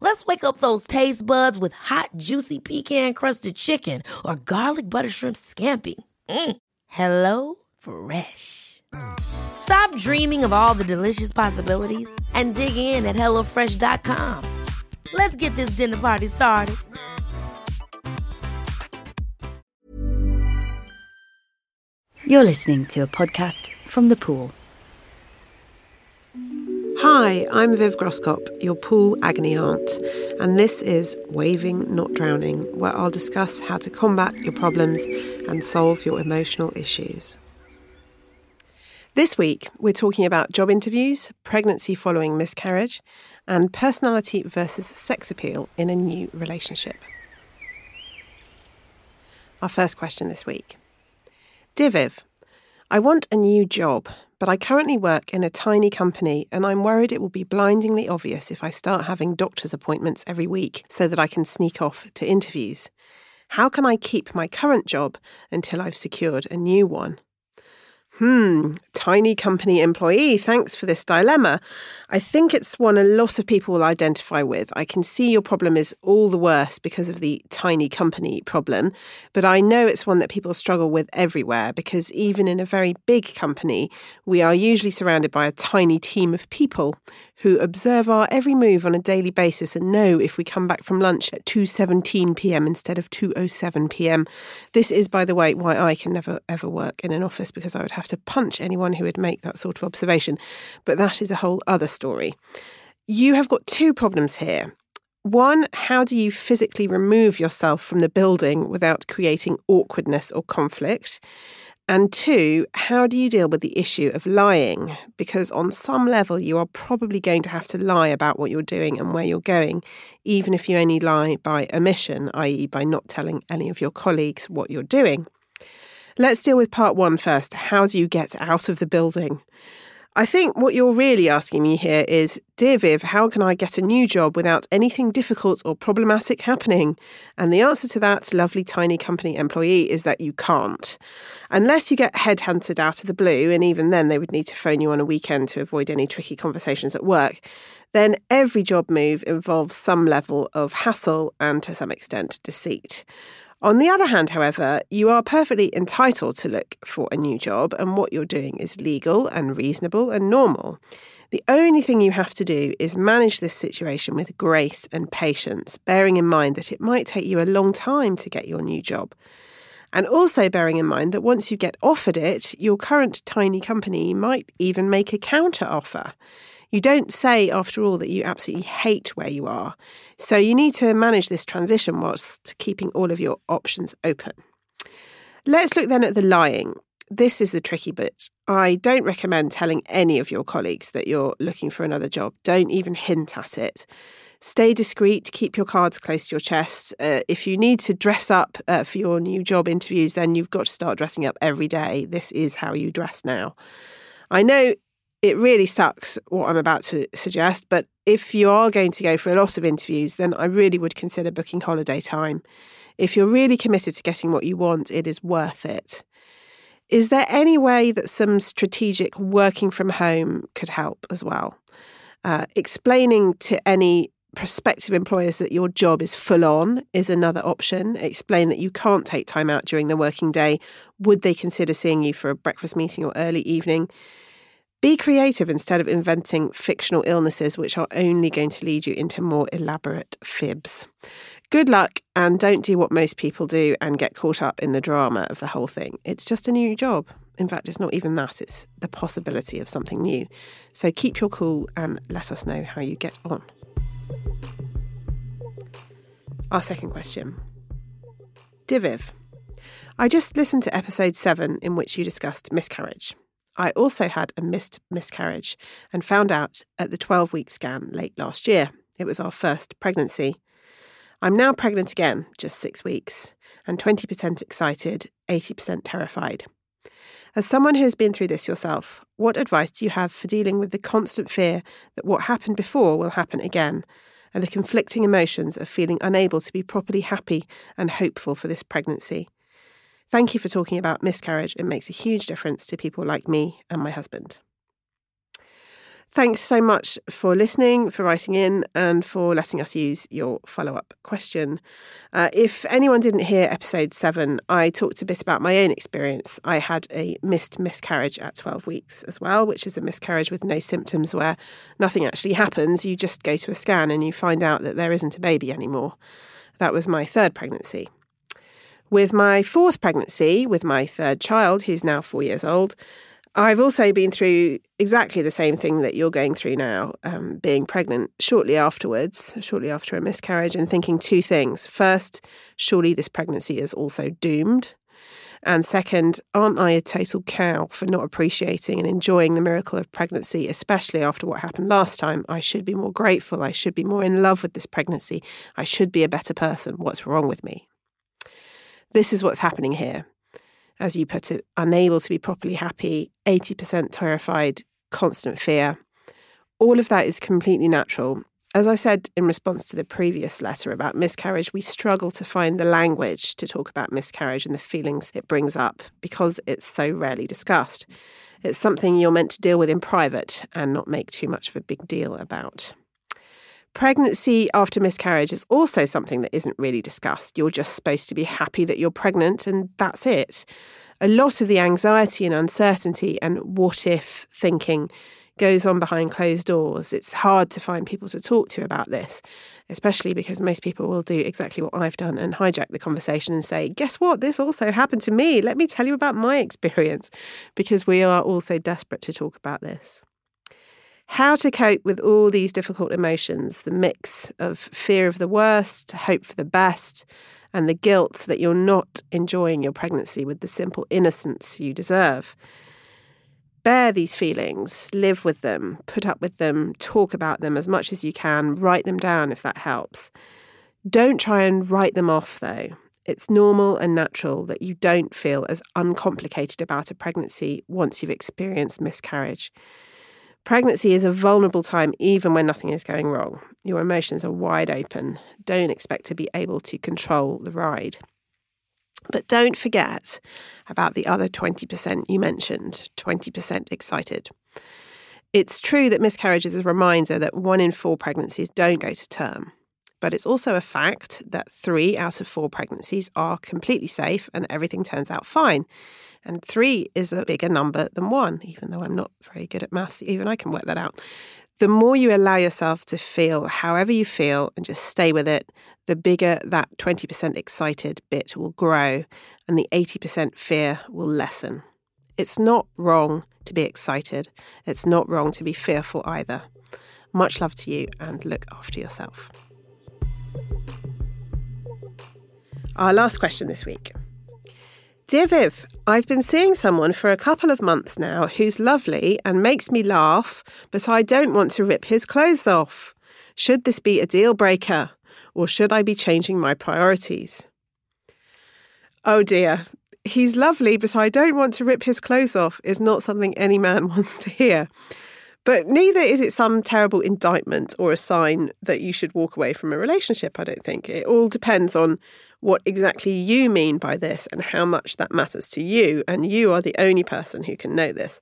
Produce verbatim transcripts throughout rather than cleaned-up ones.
Let's wake up those taste buds with hot, juicy pecan-crusted chicken or garlic butter shrimp scampi. Mm. Hello Fresh. Stop dreaming of all the delicious possibilities and dig in at hello fresh dot com. Let's get this dinner party started. You're listening to a podcast from The Pool. Hi, I'm Viv Groskop, your pool agony aunt, and this is Waving Not Drowning, where I'll discuss how to combat your problems and solve your emotional issues. This week, we're talking about job interviews, pregnancy following miscarriage, and personality versus sex appeal in a new relationship. Our first question this week. Dear Viv, I want a new job, but I currently work in a tiny company and I'm worried it will be blindingly obvious if I start having doctor's appointments every week so that I can sneak off to interviews. How can I keep my current job until I've secured a new one? Hmm, tiny company employee, thanks for this dilemma. I think it's one a lot of people will identify with. I can see your problem is all the worse because of the tiny company problem, but I know it's one that people struggle with everywhere because even in a very big company, we are usually surrounded by a tiny team of people who observe our every move on a daily basis and know if we come back from lunch at two seventeen p.m. instead of two oh seven p.m. This is, by the way, why I can never, ever work in an office, because I would have to punch anyone who would make that sort of observation. But that is a whole other story. You have got two problems here. One, how do you physically remove yourself from the building without creating awkwardness or conflict? And two, how do you deal with the issue of lying? Because on some level, you are probably going to have to lie about what you're doing and where you're going, even if you only lie by omission, that is by not telling any of your colleagues what you're doing. Let's deal with part one first. How do you get out of the building? I think what you're really asking me here is, Dear Viv, how can I get a new job without anything difficult or problematic happening? And the answer to that, lovely tiny company employee, is that you can't. Unless you get headhunted out of the blue, and even then they would need to phone you on a weekend to avoid any tricky conversations at work, then every job move involves some level of hassle and, to some extent, deceit. On the other hand, however, you are perfectly entitled to look for a new job, and what you're doing is legal and reasonable and normal. The only thing you have to do is manage this situation with grace and patience, bearing in mind that it might take you a long time to get your new job. And also bearing in mind that once you get offered it, your current tiny company might even make a counter-offer. You don't say, after all, that you absolutely hate where you are. So you need to manage this transition whilst keeping all of your options open. Let's look then at the lying. This is the tricky bit. I don't recommend telling any of your colleagues that you're looking for another job. Don't even hint at it. Stay discreet, keep your cards close to your chest. Uh, if you need to dress up uh, for your new job interviews, then you've got to start dressing up every day. This is how you dress now. I know it really sucks what I'm about to suggest, but if you are going to go for a lot of interviews, then I really would consider booking holiday time. If you're really committed to getting what you want, it is worth it. Is there any way that some strategic working from home could help as well? Uh, explaining to any prospective employers that your job is full on is another option. Explain that you can't take time out during the working day. Would they consider seeing you for a breakfast meeting or early evening? Be creative instead of inventing fictional illnesses, which are only going to lead you into more elaborate fibs. Good luck, and don't do what most people do and get caught up in the drama of the whole thing. It's just a new job. In fact, it's not even that. It's the possibility of something new. So keep your cool and let us know how you get on. Our second question. Dear Viv, I just listened to episode seven in which you discussed miscarriage. I also had a missed miscarriage and found out at the twelve-week scan late last year. It was our first pregnancy. I'm now pregnant again, just six weeks, and twenty percent excited, eighty percent terrified. As someone who has been through this yourself, what advice do you have for dealing with the constant fear that what happened before will happen again, and the conflicting emotions of feeling unable to be properly happy and hopeful for this pregnancy? Thank you for talking about miscarriage. It makes a huge difference to people like me and my husband. Thanks so much for listening, for writing in, and for letting us use your follow-up question. Uh, if anyone didn't hear episode seven, I talked a bit about my own experience. I had a missed miscarriage at twelve weeks as well, which is a miscarriage with no symptoms where nothing actually happens. You just go to a scan and you find out that there isn't a baby anymore. That was my third pregnancy. With my fourth pregnancy, with my third child, who's now four years old, I've also been through exactly the same thing that you're going through now, um, being pregnant shortly afterwards, shortly after a miscarriage, and thinking two things. First, surely this pregnancy is also doomed. And second, aren't I a total cow for not appreciating and enjoying the miracle of pregnancy, especially after what happened last time? I should be more grateful. I should be more in love with this pregnancy. I should be a better person. What's wrong with me? This is what's happening here. As you put it, unable to be properly happy, eighty percent terrified, constant fear. All of that is completely natural. As I said in response to the previous letter about miscarriage, we struggle to find the language to talk about miscarriage and the feelings it brings up because it's so rarely discussed. It's something you're meant to deal with in private and not make too much of a big deal about. Pregnancy after miscarriage is also something that isn't really discussed. You're just supposed to be happy that you're pregnant and that's it. A lot of the anxiety and uncertainty and what-if thinking goes on behind closed doors. It's hard to find people to talk to about this, especially because most people will do exactly what I've done and hijack the conversation and say, guess what? This also happened to me. Let me tell you about my experience, because we are all so desperate to talk about this. How to cope with all these difficult emotions, the mix of fear of the worst, hope for the best, and the guilt that you're not enjoying your pregnancy with the simple innocence you deserve. Bear these feelings, live with them, put up with them, talk about them as much as you can, write them down if that helps. Don't try and write them off, though. It's normal and natural that you don't feel as uncomplicated about a pregnancy once you've experienced miscarriage. Pregnancy is a vulnerable time even when nothing is going wrong. Your emotions are wide open. Don't expect to be able to control the ride. But don't forget about the other twenty percent you mentioned, twenty percent excited. It's true that miscarriage is a reminder that one in four pregnancies don't go to term. But it's also a fact that three out of four pregnancies are completely safe and everything turns out fine. And three is a bigger number than one, even though I'm not very good at maths, even I can work that out. The more you allow yourself to feel however you feel and just stay with it, the bigger that twenty percent excited bit will grow and the eighty percent fear will lessen. It's not wrong to be excited. It's not wrong to be fearful either. Much love to you and look after yourself. Our last question this week. Dear Viv, I've been seeing someone for a couple of months now who's lovely and makes me laugh, but I don't want to rip his clothes off. Should this be a deal breaker, or should I be changing my priorities? Oh dear, he's lovely, but I don't want to rip his clothes off is not something any man wants to hear. But neither is it some terrible indictment or a sign that you should walk away from a relationship, I don't think. It all depends on what exactly you mean by this and how much that matters to you, and you are the only person who can know this.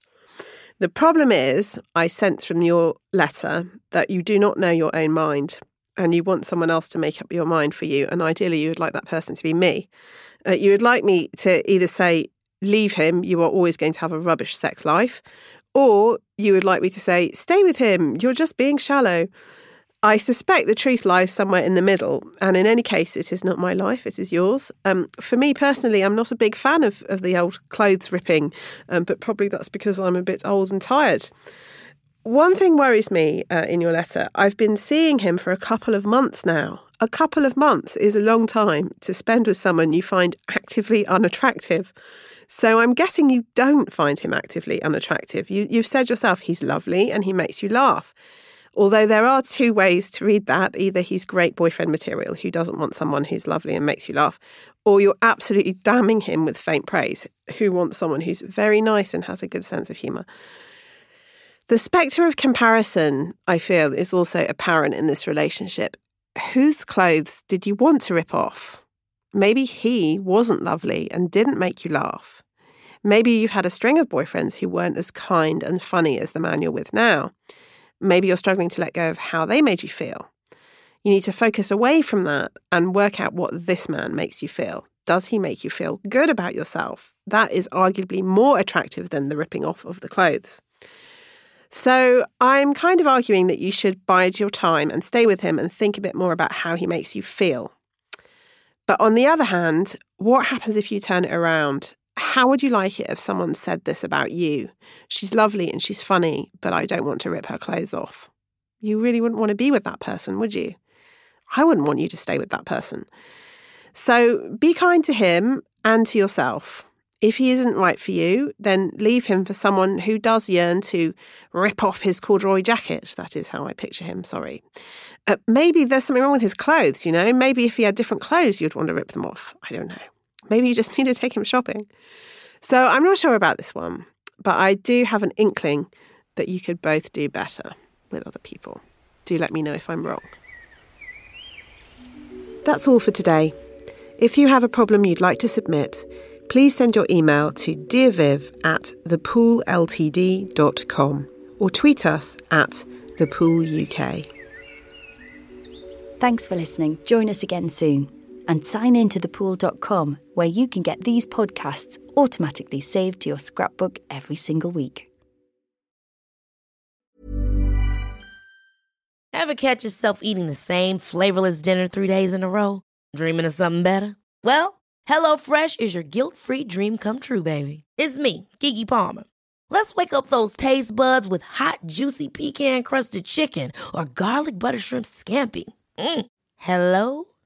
The problem is, I sense from your letter that you do not know your own mind and you want someone else to make up your mind for you, and ideally you would like that person to be me. Uh, you would like me to either say, leave him, you are always going to have a rubbish sex life, or you would like me to say, stay with him, you're just being shallow. I suspect the truth lies somewhere in the middle, and in any case, it is not my life, it is yours. Um, for me personally, I'm not a big fan of, of the old clothes ripping, um, but probably that's because I'm a bit old and tired. One thing worries me uh, in your letter. I've been seeing him for a couple of months now. A couple of months is a long time to spend with someone you find actively unattractive. So I'm guessing you don't find him actively unattractive. You, you've said yourself he's lovely and he makes you laugh. Although there are two ways to read that. Either he's great boyfriend material who doesn't want someone who's lovely and makes you laugh, or you're absolutely damning him with faint praise, who wants someone who's very nice and has a good sense of humour. The spectre of comparison, I feel, is also apparent in this relationship. Whose clothes did you want to rip off? Maybe he wasn't lovely and didn't make you laugh. Maybe you've had a string of boyfriends who weren't as kind and funny as the man you're with now. Maybe you're struggling to let go of how they made you feel. You need to focus away from that and work out what this man makes you feel. Does he make you feel good about yourself? That is arguably more attractive than the ripping off of the clothes. So I'm kind of arguing that you should bide your time and stay with him and think a bit more about how he makes you feel. But on the other hand, what happens if you turn it around? How would you like it if someone said this about you? She's lovely and she's funny, but I don't want to rip her clothes off. You really wouldn't want to be with that person, would you? I wouldn't want you to stay with that person. So be kind to him and to yourself. If he isn't right for you, then leave him for someone who does yearn to rip off his corduroy jacket. That is how I picture him, sorry. Uh, maybe there's something wrong with his clothes, you know? Maybe if he had different clothes, you'd want to rip them off. I don't know. Maybe you just need to take him shopping. So I'm not sure about this one, but I do have an inkling that you could both do better with other people. Do let me know if I'm wrong. That's all for today. If you have a problem you'd like to submit, please send your email to dear viv at the pool l t d dot com or tweet us at the pool U K. Thanks for listening. Join us again soon and sign in to the pool dot com where you can get these podcasts automatically saved to your scrapbook every single week. Ever catch yourself eating the same flavourless dinner three days in a row? Dreaming of something better? Well, HelloFresh is your guilt-free dream come true, baby. It's me, Keke Palmer. Let's wake up those taste buds with hot, juicy pecan-crusted chicken or garlic butter shrimp scampi. Mm. Hello